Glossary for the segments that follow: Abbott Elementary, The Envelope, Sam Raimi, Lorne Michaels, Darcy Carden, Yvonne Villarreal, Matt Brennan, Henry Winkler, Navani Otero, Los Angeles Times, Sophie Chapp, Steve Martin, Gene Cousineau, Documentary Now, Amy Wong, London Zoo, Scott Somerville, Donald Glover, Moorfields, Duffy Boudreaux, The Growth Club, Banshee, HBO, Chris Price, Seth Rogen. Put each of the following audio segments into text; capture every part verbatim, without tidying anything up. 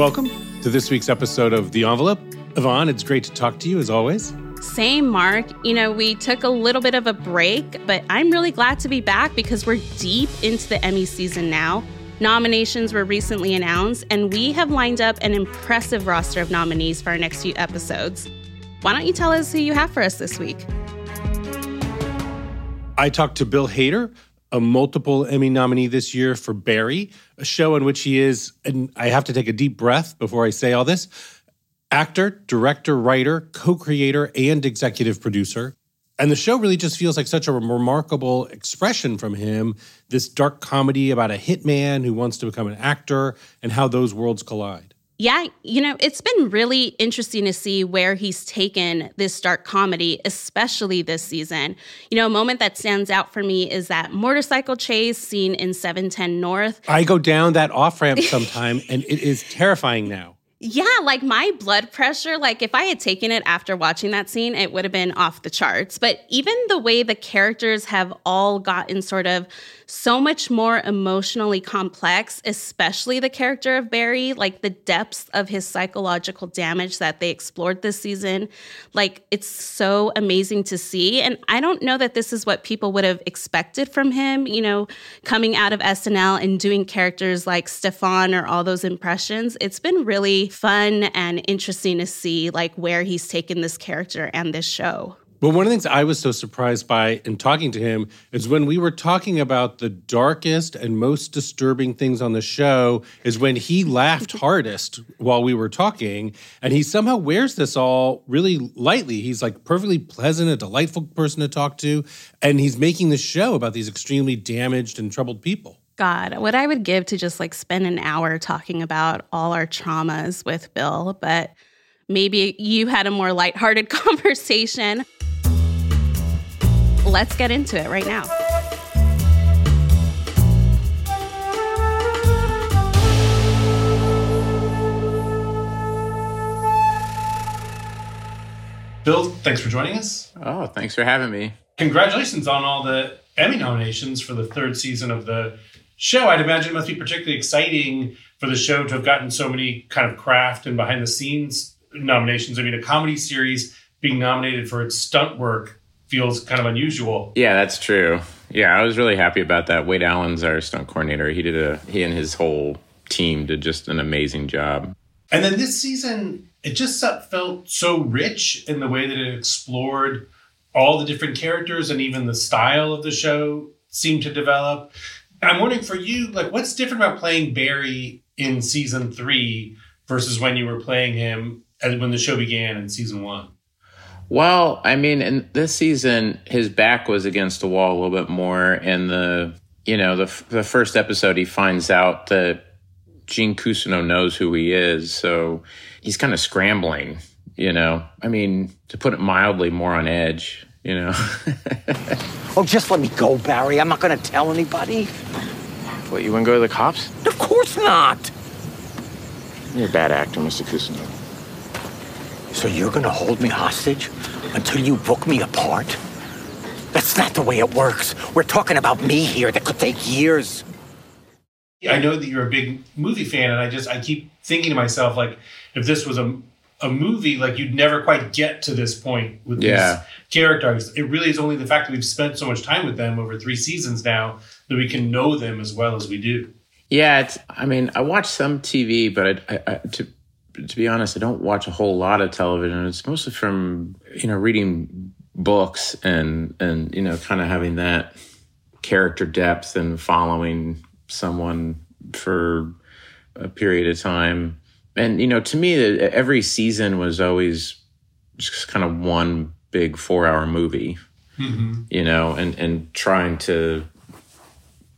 Welcome to this week's episode of The Envelope. Yvonne, it's great to talk to you as always. Same, Mark. You know, we took a little bit of a break, but I'm really glad to be back because we're deep into the Emmy season now. Nominations were recently announced, and we have lined up an impressive roster of nominees for our next few episodes. Why don't you tell us who you have for us this week? I talked to Bill Hader, a multiple Emmy nominee this year for Barry, a show in which he is, and I have to take a deep breath before I say all this, actor, director, writer, co-creator, and executive producer. And the show really just feels like such a remarkable expression from him, this dark comedy about a hitman who wants to become an actor and how those worlds collide. Yeah, you know, it's been really interesting to see where he's taken this dark comedy, especially this season. You know, a moment that stands out for me is that motorcycle chase scene in seven ten North. I go down that off-ramp sometime, and it is terrifying now. Yeah, like my blood pressure, like if I had taken it after watching that scene, it would have been off the charts. But even the way the characters have all gotten sort of so much more emotionally complex, especially the character of Barry, like the depths of his psychological damage that they explored this season, like it's so amazing to see. And I don't know that this is what people would have expected from him, you know, coming out of S N L and doing characters like Stefan or all those impressions. It's been really fun and interesting to see like where he's taken this character and this show. Well, one of the things I was so surprised by in talking to him is when we were talking about the darkest and most disturbing things on the show is when he laughed hardest while we were talking, and he somehow wears this all really lightly. He's like perfectly pleasant, a delightful person to talk to, and he's making this show about these extremely damaged and troubled people. God, what I would give to just like spend an hour talking about all our traumas with Bill, but maybe you had a more lighthearted conversation. Let's get into it right now. Bill, thanks for joining us. Oh, thanks for having me. Congratulations on all the Emmy nominations for the third season of the show. I'd imagine it must be particularly exciting for the show to have gotten so many kind of craft and behind the scenes nominations. I mean, a comedy series being nominated for its stunt work feels kind of unusual. Yeah, that's true. Yeah, I was really happy about that. Wade Allen's our stunt coordinator. He did a he and his whole team did just an amazing job. And then this season, it just felt so rich in the way that it explored all the different characters, and even the style of the show seemed to develop. I'm wondering for you, like, what's different about playing Barry in season three versus when you were playing him when the show began in season one? Well, I mean, in this season, his back was against the wall a little bit more. And the, you know, the the first episode, he finds out that Gene Cousineau knows who he is, so he's kind of scrambling. You know, I mean, to put it mildly, more on edge, you know. Oh, just let me go, Barry. I'm not going to tell anybody. What, you wouldn't go to the cops? Of course not. You're a bad actor, Mister Cousineau. So you're going to hold me hostage until you book me a part? That's not the way it works. We're talking about me here. That could take years. I know that you're a big movie fan, and I just, I keep thinking to myself, like, if this was a... a movie, like, you'd never quite get to this point with yeah. these characters. It really is only the fact that we've spent so much time with them over three seasons now that we can know them as well as we do. Yeah, it's, I mean, I watch some T V, but I, I, I, to to be honest, I don't watch a whole lot of television. It's mostly from, you know, reading books and, and you know, kind of having that character depth and following someone for a period of time. And, you know, to me, every season was always just kind of one big four-hour movie, mm-hmm. you know, and, and trying to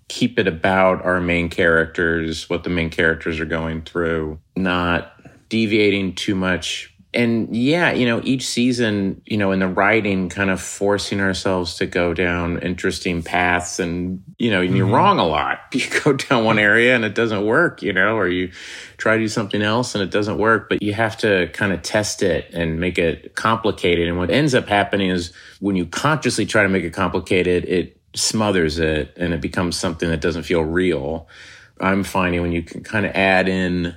keep it about our main characters, what the main characters are going through, not deviating too much. And, yeah, you know, each season, you know, in the writing, kind of forcing ourselves to go down interesting paths. And, you know, mm-hmm. you're wrong a lot. You go down one area and it doesn't work, you know, or you try to do something else and it doesn't work. But you have to kind of test it and make it complicated. And what ends up happening is when you consciously try to make it complicated, it smothers it and it becomes something that doesn't feel real. I'm finding when you can kind of add in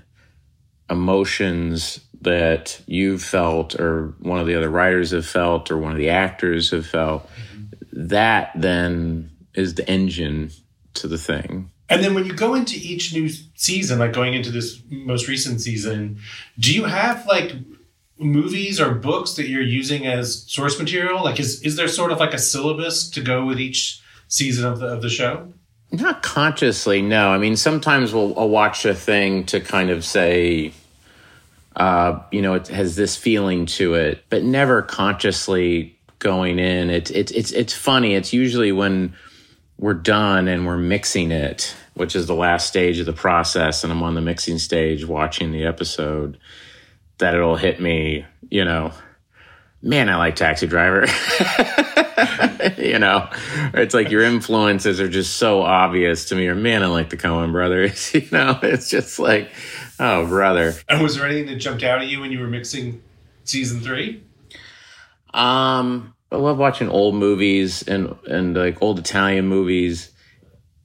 emotions that you've felt or one of the other writers have felt or one of the actors have felt, mm-hmm. that then is the engine to the thing. And then when you go into each new season, like going into this most recent season, do you have like movies or books that you're using as source material? Like, is, is there sort of like a syllabus to go with each season of the of the show? Not consciously, no. I mean, sometimes we'll I'll watch a thing to kind of say, uh, you know, it has this feeling to it, but never consciously going in. It's it's it's it's funny. It's usually when we're done and we're mixing it, which is the last stage of the process, and I'm on the mixing stage watching the episode, that it'll hit me, you know, man, I like Taxi Driver. You know, it's like your influences are just so obvious to me. Or man, I like the Coen Brothers. You know, it's just like, oh, brother. And was there anything that jumped out at you when you were mixing season three? Um, I love watching old movies and, and like old Italian movies.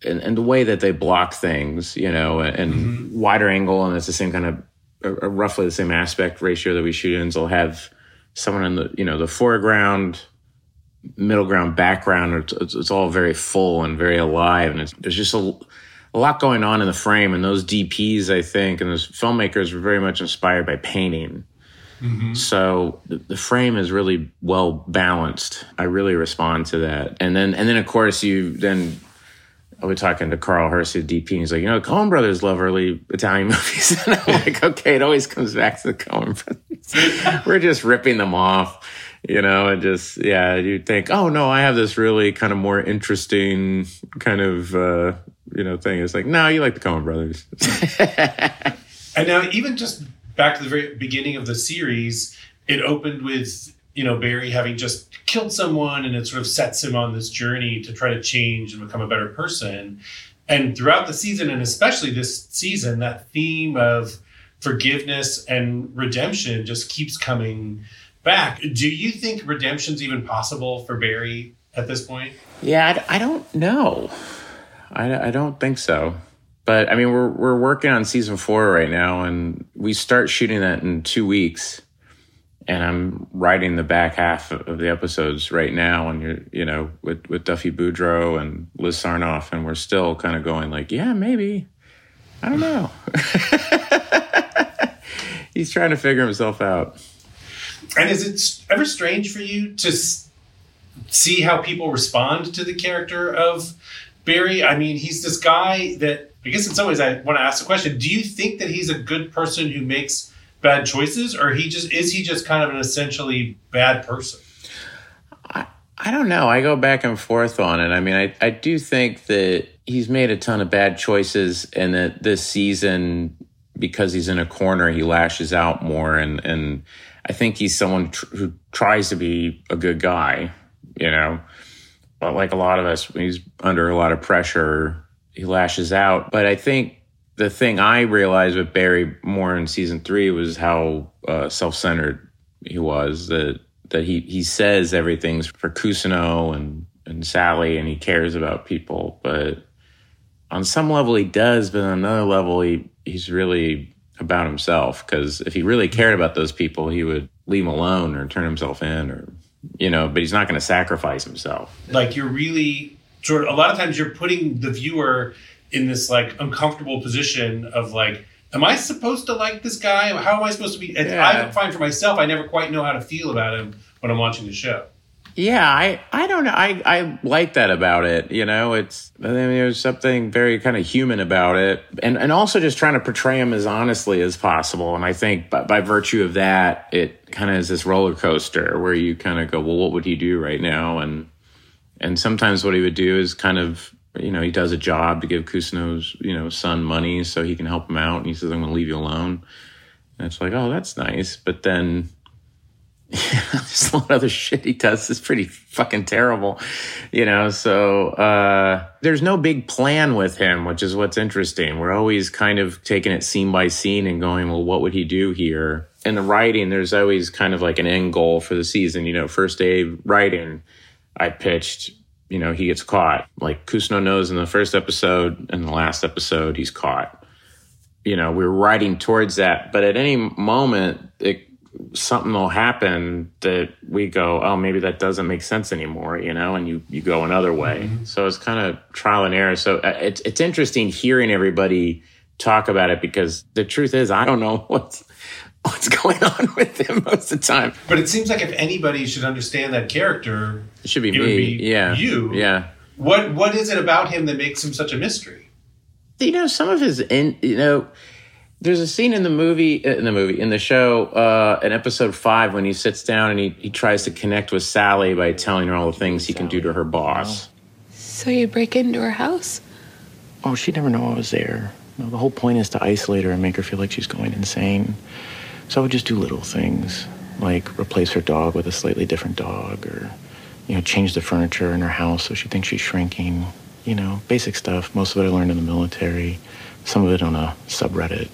And, and the way that they block things, you know, and mm-hmm. wider angle, and it's the same kind of uh, roughly the same aspect ratio that we shoot in. They'll have someone in the, you know, the foreground, middle ground, background. It's, it's, it's all very full and very alive, and it's, there's just a, a lot going on in the frame. And those D Ps, I think, and those filmmakers were very much inspired by painting. Mm-hmm. So the, the frame is really well balanced. I really respond to that. And then, and then of course, you then. I'll be talking to Carl Hurst, who's D P, and he's like, you know, the Coen Brothers love early Italian movies. And I'm like, okay, it always comes back to the Coen Brothers. We're just ripping them off, you know, and just, yeah, you think, oh, no, I have this really kind of more interesting kind of, uh, you know, thing. It's like, no, you like the Coen Brothers. And now even just back to the very beginning of the series, it opened with, you know, Barry having just killed someone, and it sort of sets him on this journey to try to change and become a better person. And throughout the season, and especially this season, that theme of forgiveness and redemption just keeps coming back. Do you think redemption's even possible for Barry at this point? Yeah, I, I don't know. I, I don't think so. But I mean, we're we're working on season four right now, and we start shooting that in two weeks. And I'm writing the back half of the episodes right now, and you're, you know, with, with Duffy Boudreaux and Liz Sarnoff, and we're still kind of going like, yeah, maybe, I don't know. He's trying to figure himself out. And is it ever strange for you to see how people respond to the character of Barry? I mean, he's this guy that, I guess in some ways, I want to ask the question: do you think that he's a good person who makes bad choices, or he just is he just kind of an essentially bad person? I, I don't know. I go back and forth on it. I mean, I, I do think that he's made a ton of bad choices, and that this season, because he's in a corner, he lashes out more. And, and I think he's someone tr- who tries to be a good guy, you know, but like a lot of us, when he's under a lot of pressure, he lashes out. But I think the thing I realized with Barry more in season three was how uh, self-centered he was, that that he, he says everything's for Cousineau and, and Sally, and he cares about people. But on some level he does, but on another level he, he's really about himself, because if he really cared about those people, he would leave them alone or turn himself in, or, you know, but he's not going to sacrifice himself. Like, you're really sort of, a lot of times you're putting the viewer in this like uncomfortable position of like, am I supposed to like this guy? How am I supposed to be? And yeah. I find for myself, I never quite know how to feel about him when I'm watching the show. Yeah, I, I don't know. I, I like that about it. You know, it's, I mean, there's something very kind of human about it. And and also just trying to portray him as honestly as possible. And I think by, by virtue of that, it kind of is this roller coaster where you kind of go, well, what would he do right now? And, and sometimes what he would do is kind of, you know, he does a job to give Cousineau's, you know, son money so he can help him out. And he says, I'm going to leave you alone. And it's like, oh, that's nice. But then yeah, there's a lot of other shit he does that's pretty fucking terrible, you know. So uh, there's no big plan with him, which is what's interesting. We're always kind of taking it scene by scene and going, well, what would he do here? In the writing, there's always kind of like an end goal for the season. You know, first day of writing, I pitched, you know, he gets caught. Like, Cousineau knows in the first episode and the last episode he's caught. you know, we're riding towards that. But at any moment, it, something will happen that we go, oh, maybe that doesn't make sense anymore, you know, and you, you go another way. Mm-hmm. So it's kind of trial and error. So it's it's interesting hearing everybody talk about it, because the truth is, I don't know what's what's going on with them most of the time. But it seems like if anybody should understand that character, it should be it me. Would be yeah, you. Yeah. What what is it about him that makes him such a mystery? You know, some of his, in, you know, there's a scene in the movie, in the movie, in the show, uh, in episode five, when he sits down and he, he tries to connect with Sally by telling her all the things he Sally. can do to her boss. So you break into her house? Oh, she'd never know I was there. No, the whole point is to isolate her and make her feel like she's going insane. So I would just do little things, like replace her dog with a slightly different dog, or, you know, change the furniture in her house so she thinks she's shrinking. You know, basic stuff. Most of it I learned in the military, some of it on a subreddit.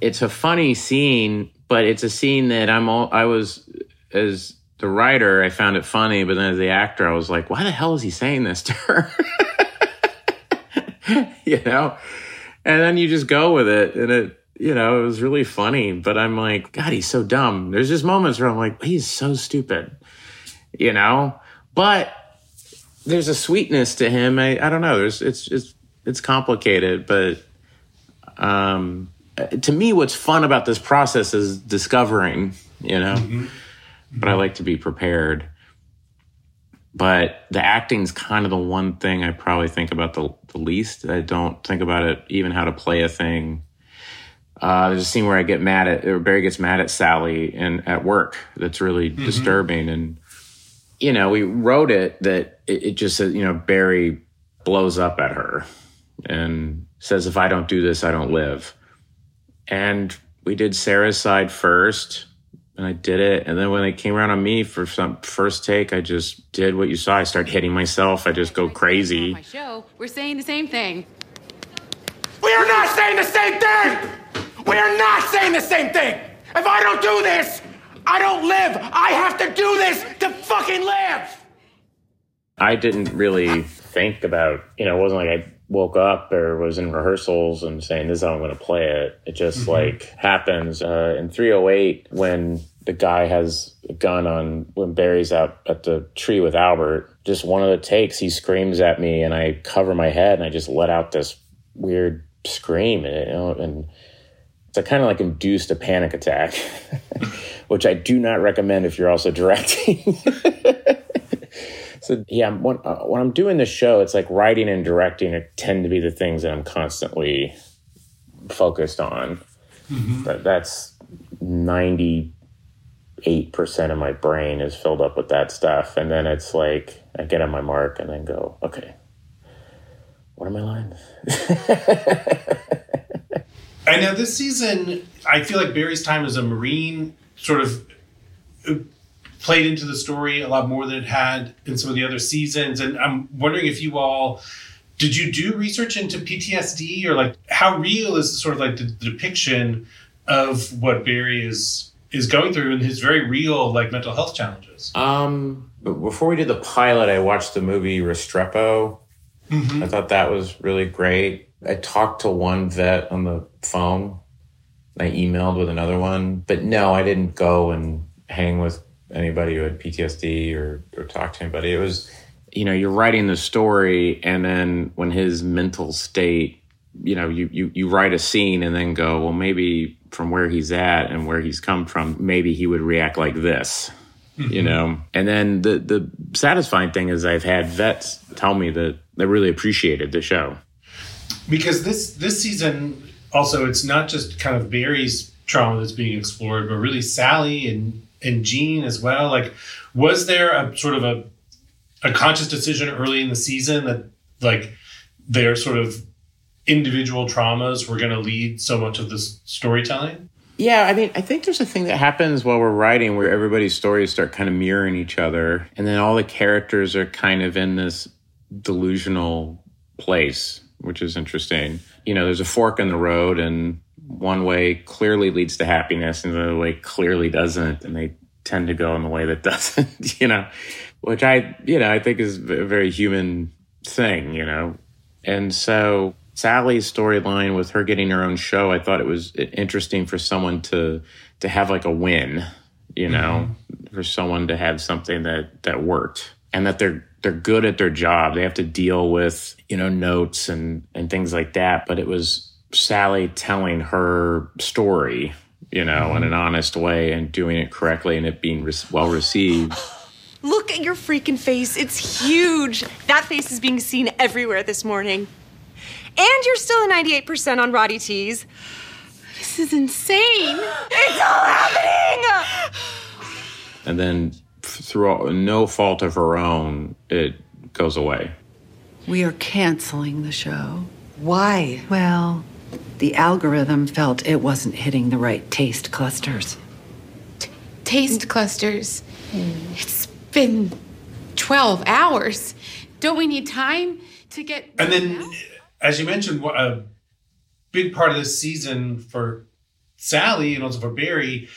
It's a funny scene, but it's a scene that I'm all, I was, as the writer, I found it funny, but then as the actor, I was like, why the hell is he saying this to her? You know? And then you just go with it, and it, you know, it was really funny, but I'm like, God, he's so dumb. There's just moments where I'm like, he's so stupid, you know? But there's a sweetness to him. I, I don't know. There's it's it's it's complicated, but um, to me, what's fun about this process is discovering, you know. Mm-hmm. But I like to be prepared. But the acting's kind of the one thing I probably think about the, the least. I don't think about it, even how to play a thing. Uh, there's a scene where I get mad at, or Barry gets mad at Sally and at work. That's really mm-hmm. disturbing. And you know, we wrote it that it, it just says, you know, Barry blows up at her and says, if I don't do this, I don't live. And we did Sarah's side first, and I did it. And then when it came around on me for some first take, I just did what you saw. I start hitting myself. I just go crazy. On my show, we're saying the same thing. We are not saying the same thing. We are not saying the same thing. If I don't do this, I don't live. I have to do this to fucking live. I didn't really think about, you know, it wasn't like I woke up or was in rehearsals and saying, this is how I'm going to play it. It just mm-hmm. like happens. Uh, in three oh eight, when the guy has a gun on, when Barry's out at the tree with Albert, just one of the takes, he screams at me and I cover my head and I just let out this weird scream, and, you know, and so I kind of like induced a panic attack, which I do not recommend if you're also directing. So yeah, when, uh, when I'm doing the show, it's like writing and directing are, tend to be the things that I'm constantly focused on. Mm-hmm. But that's ninety-eight percent of my brain is filled up with that stuff. And then it's like, I get on my mark and then go, okay, what are my lines? I know this season, I feel like Barry's time as a Marine sort of played into the story a lot more than it had in some of the other seasons. And I'm wondering if you all, did you do research into P T S D, or like how real is sort of like the, the depiction of what Barry is, is going through and his very real like mental health challenges? Um, before we did the pilot, I watched the movie Restrepo. Mm-hmm. I thought that was really great. I talked to one vet on the phone. I emailed with another one. But no, I didn't go and hang with anybody who had P T S D or, or talk to anybody. It was, you know, you're writing the story, and then when his mental state, you know, you, you, you write a scene and then go, well, maybe from where he's at and where he's come from, maybe he would react like this, mm-hmm. you know. And then the, the satisfying thing is I've had vets tell me that they really appreciated the show. Because this this season, also, it's not just kind of Barry's trauma that's being explored, but really Sally and, and Gene as well. Like, was there a sort of a a conscious decision early in the season that, like, their sort of individual traumas were going to lead so much of this storytelling? Yeah, I mean, I think there's a thing that happens while we're writing where everybody's stories start kind of mirroring each other, and then all the characters are kind of in this delusional place, which is interesting. You know, there's a fork in the road, and one way clearly leads to happiness and the other way clearly doesn't. And they tend to go in the way that doesn't, you know, which I, you know, I think is a very human thing, you know. And so Sally's storyline with her getting her own show, I thought it was interesting for someone to to have like a win, you know, mm-hmm. for someone to have something that that worked and that they're they're good at their job. They have to deal with, you know, notes and and things like that. But it was Sally telling her story, you know, mm-hmm. in an honest way and doing it correctly and it being re- well received. Look at your freaking face. It's huge. That face is being seen everywhere this morning. And you're still at ninety-eight percent on Roddy T's. This is insane. It's all happening! And then, through all, no fault of her own, it goes away. We are canceling the show. Why? Well, the algorithm felt it wasn't hitting the right taste clusters. T- taste clusters? Mm. It's been twelve hours. Don't we need time to get... And then... Out? As you mentioned, a big part of this season for Sally and also for Barry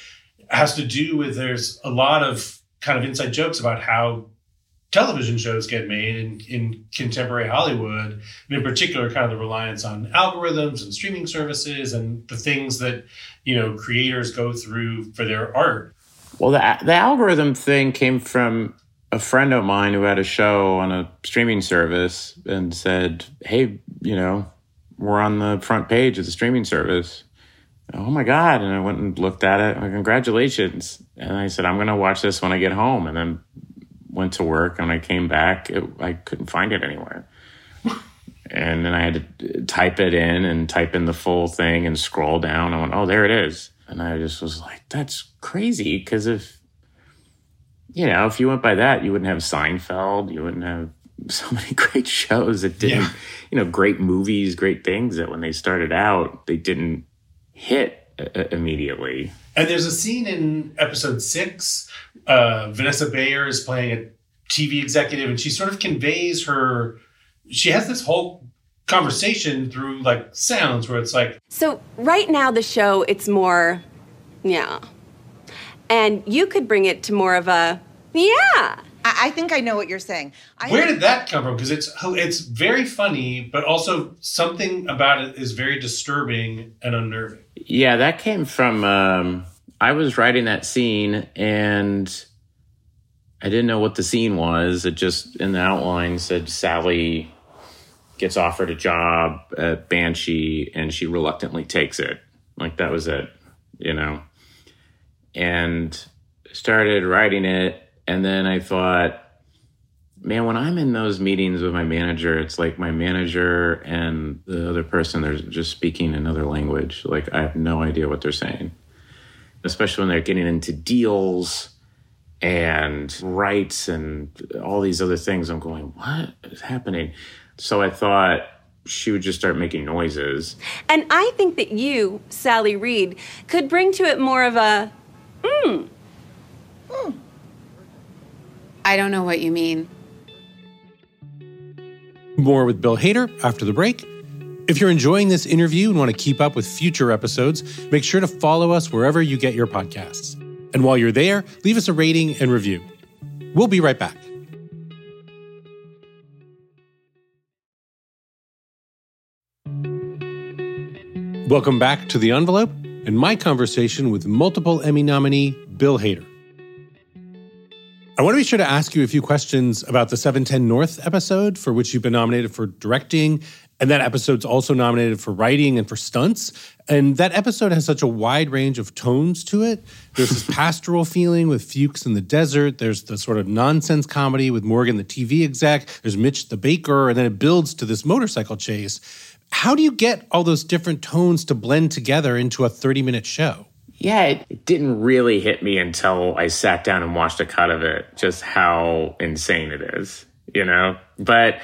has to do with there's a lot of kind of inside jokes about how television shows get made in, in contemporary Hollywood, and in particular, kind of the reliance on algorithms and streaming services and the things that, you know, creators go through for their art. Well, the, the algorithm thing came from a friend of mine who had a show on a streaming service and said, hey, you know, we're on the front page of the streaming service. Oh, my God. And I went and looked at it. Like, congratulations. And I said, I'm going to watch this when I get home. And then went to work. And when I came back, it, I couldn't find it anywhere. And then I had to type it in and type in the full thing and scroll down. I went, oh, there it is. And I just was like, that's crazy. Because if, you know, if you went by that, you wouldn't have Seinfeld. You wouldn't have so many great shows that didn't, yeah. you know, great movies, great things that when they started out, they didn't hit uh, immediately. And there's a scene in episode six. Uh, Vanessa Bayer is playing a T V executive and she sort of conveys her, she has this whole conversation through like sounds where it's like. So right now the show, it's more, yeah. And you could bring it to more of a, yeah. I think I know what you're saying. I Where did that come from? Because it's it's very funny, but also something about it is very disturbing and unnerving. Yeah, that came from, um, I was writing that scene and I didn't know what the scene was. It just, in the outline, said Sally gets offered a job at Banshee and she reluctantly takes it. Like, that was it, you know. And started writing it. And then I thought, man, when I'm in those meetings with my manager, it's like my manager and the other person, they're just speaking another language. Like, I have no idea what they're saying, especially when they're getting into deals and rights and all these other things. I'm going, what is happening? So I thought she would just start making noises. And I think that you, Sally Reed, could bring to it more of a, mm, mm. I don't know what you mean. More with Bill Hader after the break. If you're enjoying this interview and want to keep up with future episodes, make sure to follow us wherever you get your podcasts. And while you're there, leave us a rating and review. We'll be right back. Welcome back to The Envelope and my conversation with multiple Emmy nominee Bill Hader. I want to be sure to ask you a few questions about the seven ten North episode, for which you've been nominated for directing, and that episode's also nominated for writing and for stunts. And that episode has such a wide range of tones to it. There's this pastoral feeling with Fuchs in the desert. There's the sort of nonsense comedy with Morgan, the T V exec. There's Mitch, the baker. And then it builds to this motorcycle chase. How do you get all those different tones to blend together into a thirty-minute show? Yeah, it, it didn't really hit me until I sat down and watched a cut of it, just how insane it is, you know? But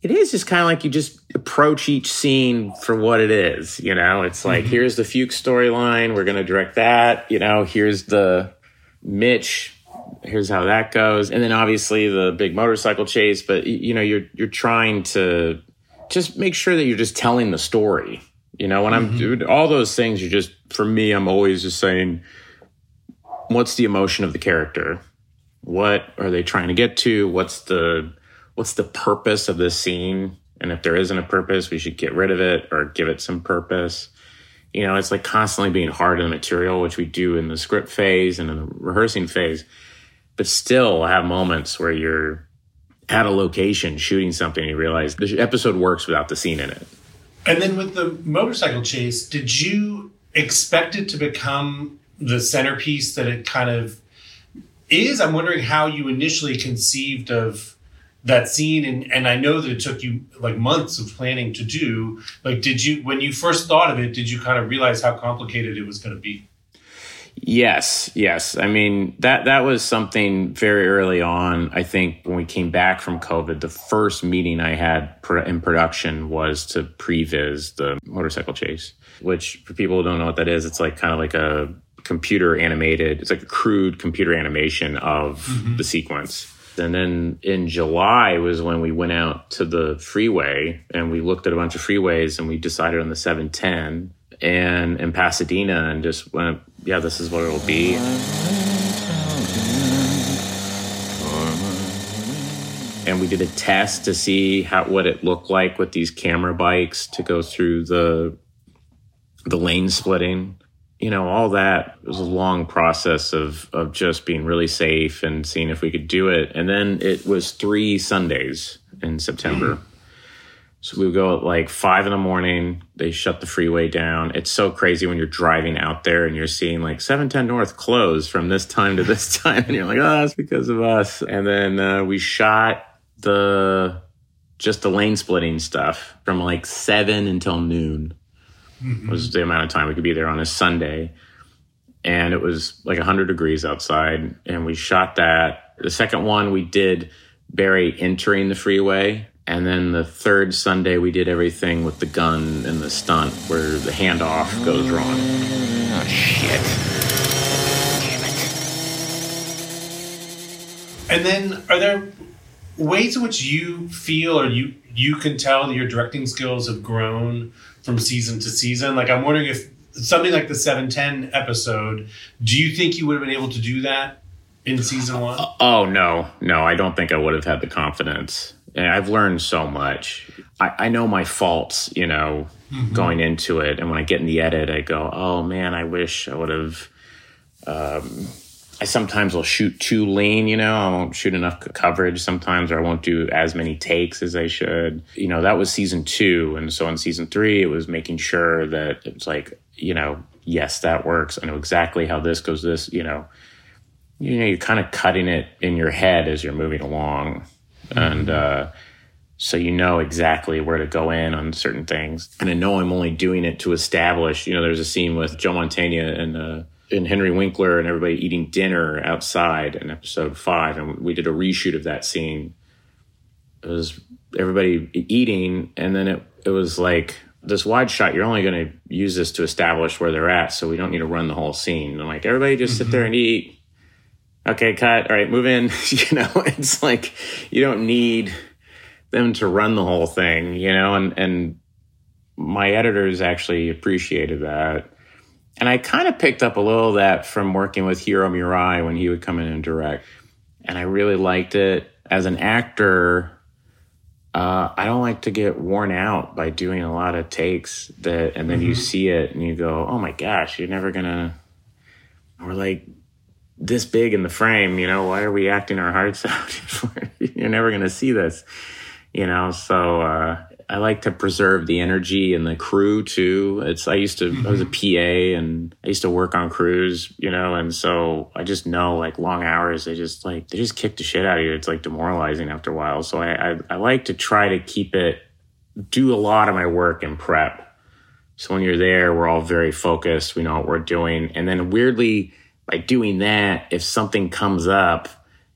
it is just kind of like you just approach each scene for what it is, you know? It's like, mm-hmm. here's the Fuchs storyline, we're going to direct that, you know? Here's the Mitch, here's how that goes. And then obviously the big motorcycle chase, but, you know, you're you're trying to just make sure that you're just telling the story. You know, when I'm mm-hmm. doing all those things, you just, for me, I'm always just saying, what's the emotion of the character? What are they trying to get to? What's the what's the purpose of this scene? And if there isn't a purpose, we should get rid of it or give it some purpose. You know, it's like constantly being hard on the material, which we do in the script phase and in the rehearsing phase, but still have moments where you're at a location shooting something and you realize the episode works without the scene in it. And then with the motorcycle chase, did you expect it to become the centerpiece that it kind of is? I'm wondering how you initially conceived of that scene. And, and I know that it took you like months of planning to do. Like, did you, when you first thought of it, did you kind of realize how complicated it was going to be? Yes, yes. I mean, that, that was something very early on. I think when we came back from COVID, the first meeting I had pr- in production was to previs the motorcycle chase, which for people who don't know what that is, it's like kind of like a computer animated, it's like a crude computer animation of mm-hmm. the sequence. And then in July was when we went out to the freeway and we looked at a bunch of freeways and we decided on the seven ten and in Pasadena and just went, yeah, this is what it'll be. And we did a test to see how what it looked like with these camera bikes to go through the the lane splitting. You know, all that was a long process of, of just being really safe and seeing if we could do it. And then it was three Sundays in September. So we would go at like five in the morning. They shut the freeway down. It's so crazy when you're driving out there and you're seeing like seven ten North close from this time to this time. And you're like, oh, that's because of us. And then uh, we shot the just the lane splitting stuff from like seven until noon. Mm-hmm. Was the amount of time we could be there on a Sunday. And it was like one hundred degrees outside. And we shot that. The second one, we did Barry entering the freeway. And then the third Sunday, we did everything with the gun and the stunt where the handoff goes wrong. Oh, shit. Damn it. And then are there ways in which you feel or you, you can tell that your directing skills have grown from season to season? Like, I'm wondering if something like the seven ten episode, do you think you would have been able to do that in season one? Oh, no, no, I don't think I would have had the confidence. And I've learned so much. I, I know my faults, you know, mm-hmm. going into it. And when I get in the edit, I go, oh, man, I wish I would have. Um, I sometimes will shoot too lean, you know, I won't shoot enough coverage sometimes, or I won't do as many takes as I should. You know, that was season two. And so in season three, it was making sure that it's like, you know, yes, that works. I know exactly how this goes. This, you know, you know, you're kind of cutting it in your head as you're moving along. And uh, so you know exactly where to go in on certain things. And I know I'm only doing it to establish, you know, there's a scene with Joe Mantegna and uh, and Henry Winkler and everybody eating dinner outside in episode five. And we did a reshoot of that scene. It was everybody eating. And then it, it was like, this wide shot, you're only going to use this to establish where they're at. So we don't need to run the whole scene. And I'm like, everybody just mm-hmm. sit there and eat. Okay, cut. All right, move in. You know, it's like you don't need them to run the whole thing, you know, and, and my editors actually appreciated that. And I kind of picked up a little of that from working with Hiro Murai when he would come in and direct. And I really liked it. As an actor, uh, I don't like to get worn out by doing a lot of takes that, and then mm-hmm. you see it and you go, oh my gosh, you're never going to, or like, this big in the frame, you know, why are we acting our hearts out? You're never going to see this, you know? So uh, I like to preserve the energy and the crew too. It's, I used to, mm-hmm. I was a P A and I used to work on crews, you know? And so I just know like long hours, they just like, they just kick the shit out of you. It's like demoralizing after a while. So I, I, I like to try to keep it, do a lot of my work in prep. So when you're there, we're all very focused. We know what we're doing. And then weirdly, by doing that, if something comes up,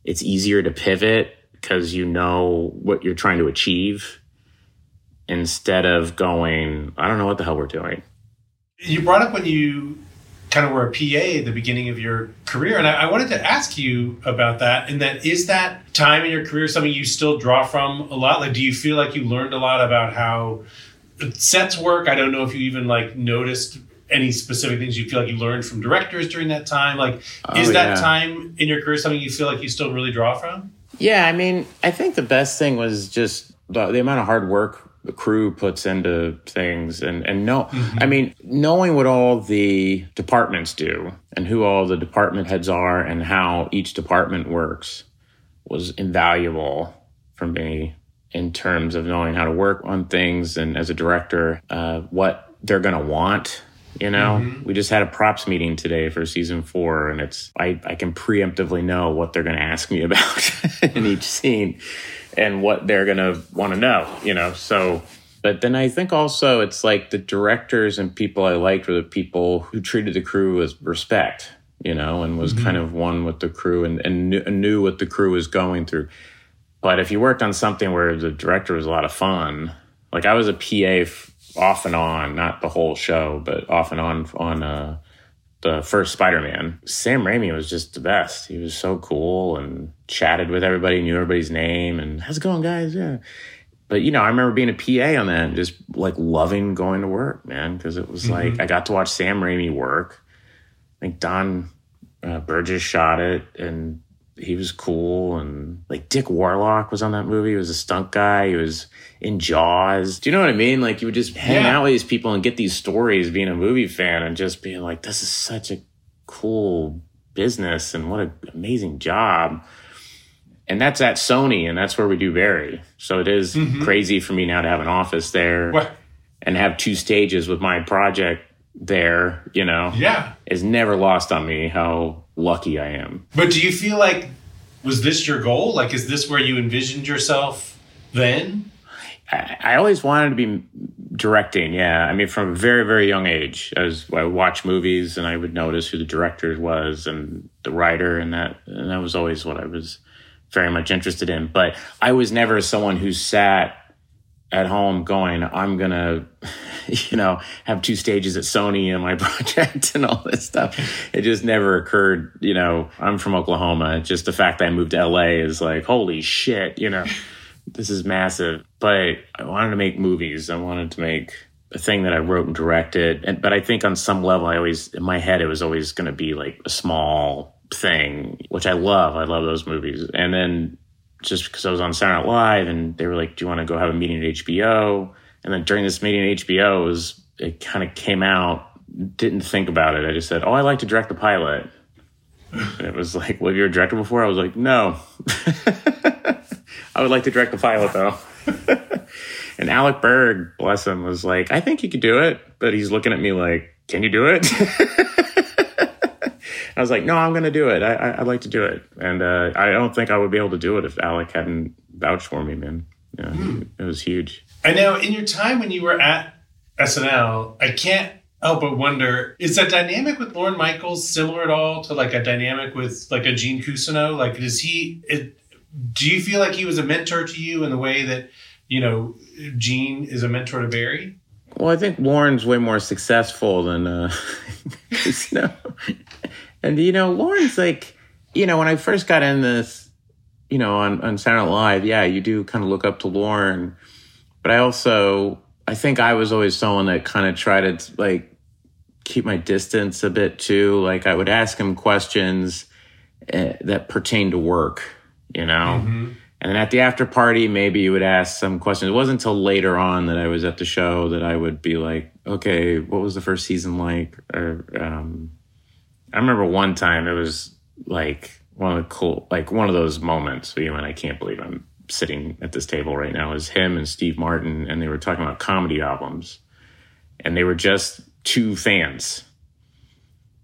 it's easier to pivot because you know what you're trying to achieve instead of going, I don't know what the hell we're doing. You brought up when you kind of were a P A at the beginning of your career, and I, I wanted to ask you about that. And that is that time in your career something you still draw from a lot? Like, do you feel like you learned a lot about how sets work? I don't know if you even like noticed any specific things you feel like you learned from directors during that time? Like, oh, is that yeah. time in your career something you feel like you still really draw from? Yeah, I mean, I think the best thing was just the, the amount of hard work the crew puts into things. And, and no, mm-hmm. I mean, knowing what all the departments do and who all the department heads are and how each department works was invaluable for me in terms of knowing how to work on things and as a director, uh, what they're going to want. You know, mm-hmm. we just had a props meeting today for season four, and it's I, I can preemptively know what they're going to ask me about in each scene and what they're going to want to know, you know. So, but then I think also it's like the directors and people I liked were the people who treated the crew with respect, you know, and was mm-hmm. kind of one with the crew and, and knew, knew what the crew was going through. But if you worked on something where the director was a lot of fun, like I was a P A f- off and on, not the whole show, but off and on on uh, the first Spider-Man. Sam Raimi was just the best. He was so cool and chatted with everybody, knew everybody's name, and how's it going, guys? Yeah. But, you know, I remember being a P A on that and just, like, loving going to work, man, because it was mm-hmm. like I got to watch Sam Raimi work. I think Don uh, Burgess shot it, and he was cool. And like Dick Warlock was on that movie. He was a stunt guy. He was in Jaws. Do you know what I mean? Like you would just hang yeah. out with these people and get these stories being a movie fan and just being like, this is such a cool business and what an amazing job. And that's at Sony and that's where we do Barry. So it is mm-hmm. crazy for me now to have an office there what? and have two stages with my project there, you know, yeah, is never lost on me how lucky I am. But do you feel like, was this your goal? Like, is this where you envisioned yourself then? I, I always wanted to be directing, yeah. I mean, from a very, very young age. I, was, I would watch movies and I would notice who the director was and the writer, and that, and that was always what I was very much interested in. But I was never someone who sat at home going, I'm going to, you know, have two stages at Sony and my project and all this stuff. It just never occurred. You know, I'm from Oklahoma. Just the fact that I moved to L A is like, holy shit, you know, this is massive. But I wanted to make movies. I wanted to make a thing that I wrote and directed. And, but I think on some level, I always, in my head, it was always going to be like a small thing, which I love. I love those movies. And then just because I was on Saturday Night Live and they were like, do you want to go have a meeting at H B O? And then during this meeting at H B O, it, was, it kind of came out, didn't think about it. I just said, oh, I like to direct the pilot. And it was like, well, have you ever directed before? I was like, no. I would like to direct the pilot, though. And Alec Berg, bless him, was like, I think you could do it. But he's looking at me like, can you do it? I was like, no, I'm going to do it. I, I, I'd like to do it. And uh, I don't think I would be able to do it if Alec hadn't vouched for me, man. Yeah, mm. It was huge. And now in your time when you were at S N L, I can't help but wonder, is that dynamic with Lorne Michaels similar at all to like a dynamic with like a Gene Cousineau? Like, does he, it, do you feel like he was a mentor to you in the way that, you know, Gene is a mentor to Barry? Well, I think Lorne's way more successful than uh, Cousineau. And, you know, Lorne's like, you know, when I first got in this, you know, on, on Saturday Night Live, yeah, you do kind of look up to Lorne. But I also, I think I was always someone that kind of tried to, like, keep my distance a bit, too. Like, I would ask him questions uh, that pertain to work, you know. Mm-hmm. And then at the after party, maybe you would ask some questions. It wasn't until later on that I was at the show that I would be like, okay, what was the first season like? Or, um... I remember one time it was like one of the cool, like one of those moments where you went, I can't believe I'm sitting at this table right now. It was him and Steve Martin, and they were talking about comedy albums, and they were just two fans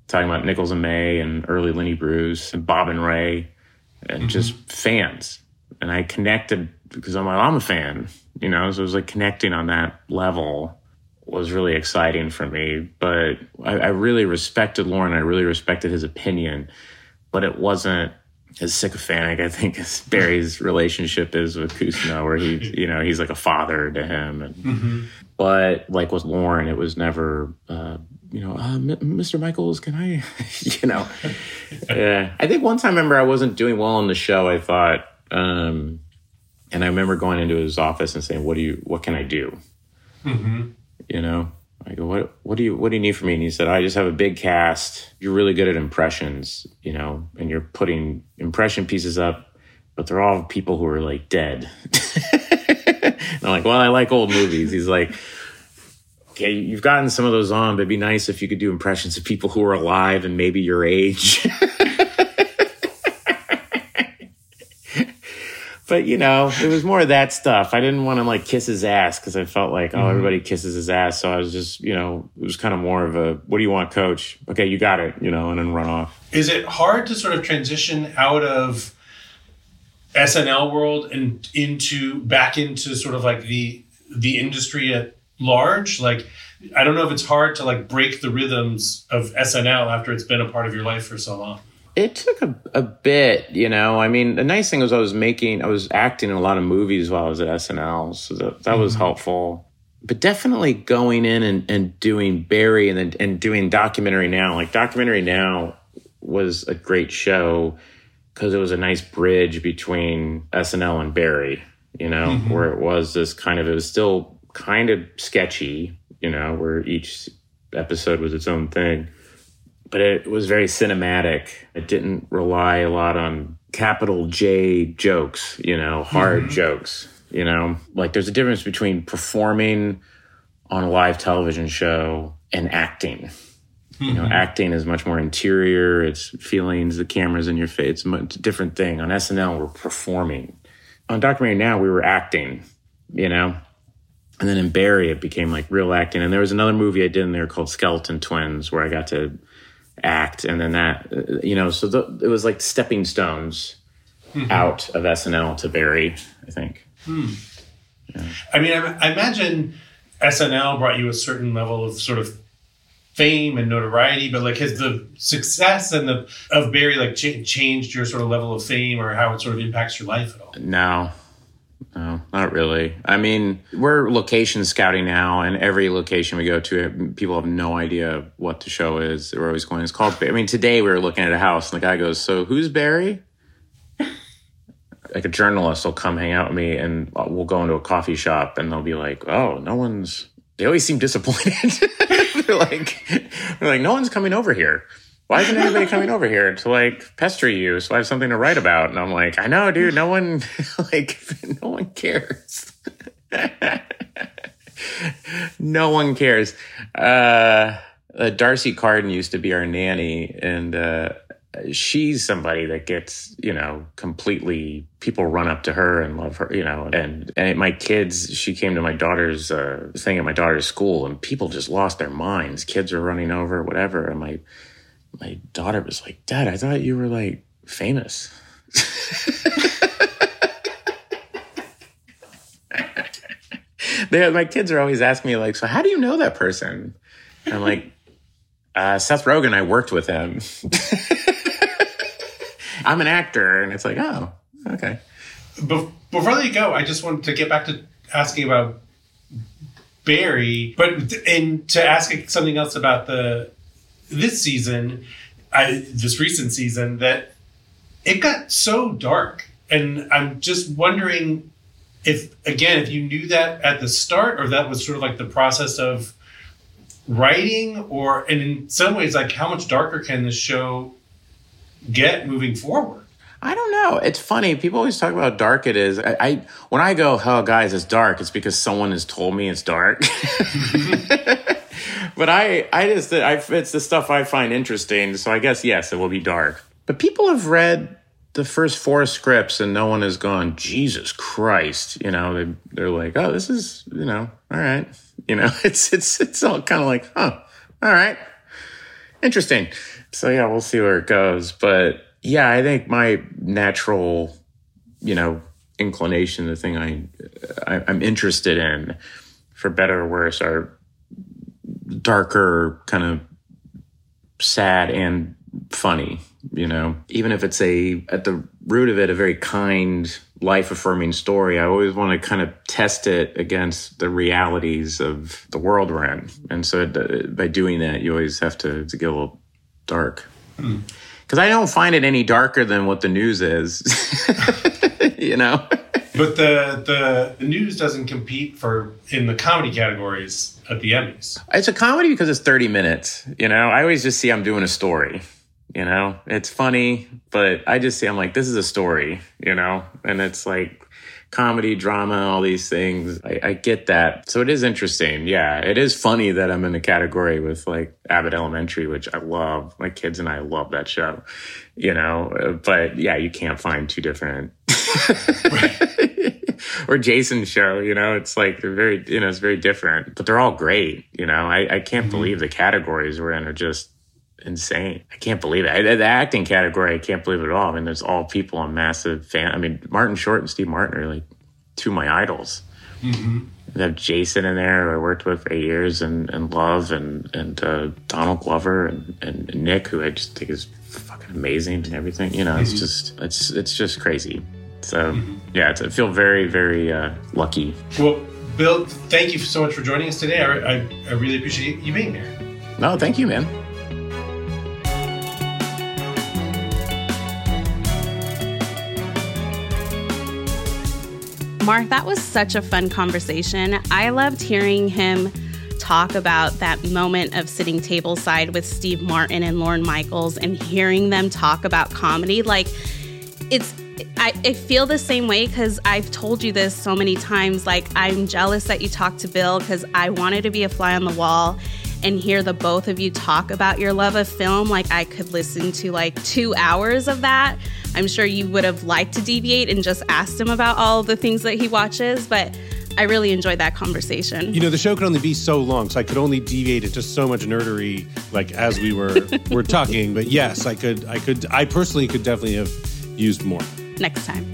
talking about Nichols and May and early Lenny Bruce and Bob and Ray, and mm-hmm. just fans. And I connected because I'm like, I'm a fan, you know. So it was like connecting on that level was really exciting for me, but I, I really respected Lorne. I really respected his opinion, but it wasn't as sycophantic, I think, as Barry's relationship is with Cousineau, where he, you know, he's like a father to him. And, mm-hmm. But like with Lorne, it was never, uh, you know, uh, M- Mister Michaels, can I, you know? Yeah, I think one time, I remember I wasn't doing well on the show. I thought, um, and I remember going into his office and saying, "What do you? What can I do?" Mm-hmm. You know, I go, what, what do you, what do you need from me? And he said, I just have a big cast. You're really good at impressions, you know, and you're putting impression pieces up, but they're all people who are like dead. I'm like, well, I like old movies. He's like, okay, you've gotten some of those on, but it'd be nice if you could do impressions of people who are alive and maybe your age. But, you know, it was more of that stuff. I didn't want to, like, kiss his ass because I felt like, oh, mm-hmm. everybody kisses his ass. So I was just, you know, it was kind of more of a, what do you want, coach? Okay, you got it, you know, and then run off. Is it hard to sort of transition out of S N L world and into back into sort of like the the industry at large? Like, I don't know if it's hard to, like, break the rhythms of S N L after it's been a part of your life for so long. It took a, a bit, you know. I mean, the nice thing was I was making, I was acting in a lot of movies while I was at S N L, so that, that mm-hmm. was helpful. But definitely going in and, and doing Barry and then and doing Documentary Now. Like, Documentary Now was a great show because it was a nice bridge between S N L and Barry, you know, mm-hmm. where it was this kind of, it was still kind of sketchy, you know, where each episode was its own thing. But it was very cinematic. It didn't rely a lot on capital J jokes, you know, hard mm-hmm. jokes, you know. Like, there's a difference between performing on a live television show and acting. Mm-hmm. You know, acting is much more interior. It's feelings, the camera's in your face. It's a different thing. On S N L, we're performing. On Documentary Now, we were acting, you know. And then in Barry, it became, like, real acting. And there was another movie I did in there called Skeleton Twins where I got to act, and then that, you know, so the, it was like stepping stones mm-hmm. out of S N L to Barry, I think. Hmm. Yeah. I mean, I, I imagine S N L brought you a certain level of sort of fame and notoriety, but, like, has the success and the of Barry, like, ch- changed your sort of level of fame or how it sort of impacts your life at all? No, no, not really. I mean, we're location scouting now, and every location we go to, people have no idea what the show is. We're always going, it's called Barry. I mean, today we were looking at a house, and the guy goes, so who's Barry? Like, a journalist will come hang out with me, and we'll go into a coffee shop, and they'll be like, oh, no one's... They always seem disappointed. they're, like, they're like, no one's coming over here. Why isn't anybody coming over here to, like, pester you so I have something to write about? And I'm like, I know, dude, no one, like, no one cares. no one cares. Uh, uh, Darcy Carden used to be our nanny, and uh, she's somebody that gets, you know, completely, people run up to her and love her, you know. And, and my kids, she came to my daughter's uh, thing at my daughter's school, and people just lost their minds. Kids are running over, whatever. And my My daughter was like, Dad, I thought you were, like, famous. My kids are always asking me, like, so how do you know that person? And I'm like, uh, Seth Rogen, I worked with him. I'm an actor. And it's like, oh, okay. Before you go, I just wanted to get back to asking about Barry, but and to ask something else about the... This season, I, this recent season, that it got so dark. And I'm just wondering if, again, if you knew that at the start, or that was sort of like the process of writing, or, and in some ways, like, how much darker can this show get moving forward? I don't know. It's funny. People always talk about how dark it is. I, I when I go, oh, guys, it's dark, it's because someone has told me it's dark. Mm-hmm. But I, I just, I, it's the stuff I find interesting. So I guess, yes, it will be dark. But people have read the first four scripts and no one has gone, Jesus Christ. You know, they, they're like, oh, this is, you know, all right. You know, it's, it's, it's all kind of like, huh, all right. Interesting. So yeah, we'll see where it goes. But yeah, I think my natural, you know, inclination, the thing I, I I'm interested in, for better or worse, are darker, kind of sad and funny, you know. Even if it's a, at the root of it, a very kind, life-affirming story, I always want to kind of test it against the realities of the world we're in. And so by doing that, you always have to, to get a little dark. Because mm. I don't find it any darker than what the news is, you know. But the, the the news doesn't compete for in the comedy categories at the Emmys. It's a comedy because it's thirty minutes, you know? I always just see I'm doing a story, you know? It's funny, but I just see I'm like, this is a story, you know? And it's like, comedy, drama, all these things. I, I get that. So it is interesting. Yeah, it is funny that I'm in the category with like Abbott Elementary, which I love. My kids and I love that show, you know, but yeah, you can't find two different or Jason's show, you know, it's like they're very, you know, it's very different, but they're all great. You know, I, I can't mm-hmm. believe the categories we're in are just insane. I can't believe it. I, the acting category, I can't believe it at all. I mean, there's all people on massive fan. I mean, Martin Short and Steve Martin are like two of my idols. Mm-hmm. I have Jason in there, who I worked with for eight years, and, and Love, and and uh, Donald Glover, and, and Nick, who I just think is fucking amazing and everything. You know, mm-hmm. it's just it's it's just crazy. So mm-hmm. yeah, it's, I feel very, very uh, lucky. Well, Bill, thank you so much for joining us today. I, I, I really appreciate you being here. No, thank you, man. Mark, that was such a fun conversation. I loved hearing him talk about that moment of sitting tableside with Steve Martin and Lorne Michaels and hearing them talk about comedy. Like, it's, I, I feel the same way, because I've told you this so many times. Like, I'm jealous that you talked to Bill, because I wanted to be a fly on the wall and hear the both of you talk about your love of film. Like, I could listen to like two hours of that. I'm sure you would have liked to deviate and just asked him about all the things that he watches, but I really enjoyed that conversation. You know, the show could only be so long, so I could only deviate into so much nerdery, like as we were were talking. But yes, I could, I could, I personally could definitely have used more. Next time.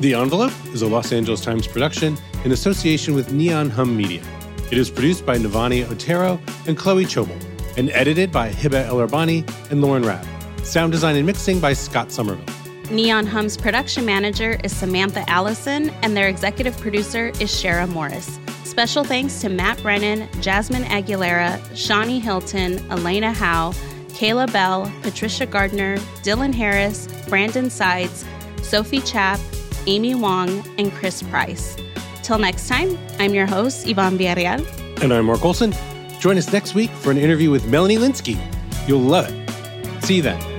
The Envelope is a Los Angeles Times production in association with Neon Hum Media. It is produced by Navani Otero and Chloe Chobel, and edited by Hiba El-Arbani and Lauren Rabb. Sound design and mixing by Scott Somerville. Neon Hum's production manager is Samantha Allison, and their executive producer is Shara Morris. Special thanks to Matt Brennan, Jasmine Aguilera, Shawnee Hilton, Elena Howe, Kayla Bell, Patricia Gardner, Dylan Harris, Brandon Sides, Sophie Chapp, Amy Wong, and Chris Price. Till next time, I'm your host, Yvonne Villarreal. And I'm Mark Olson. Join us next week for an interview with Melanie Lynskey. You'll love it. See you then.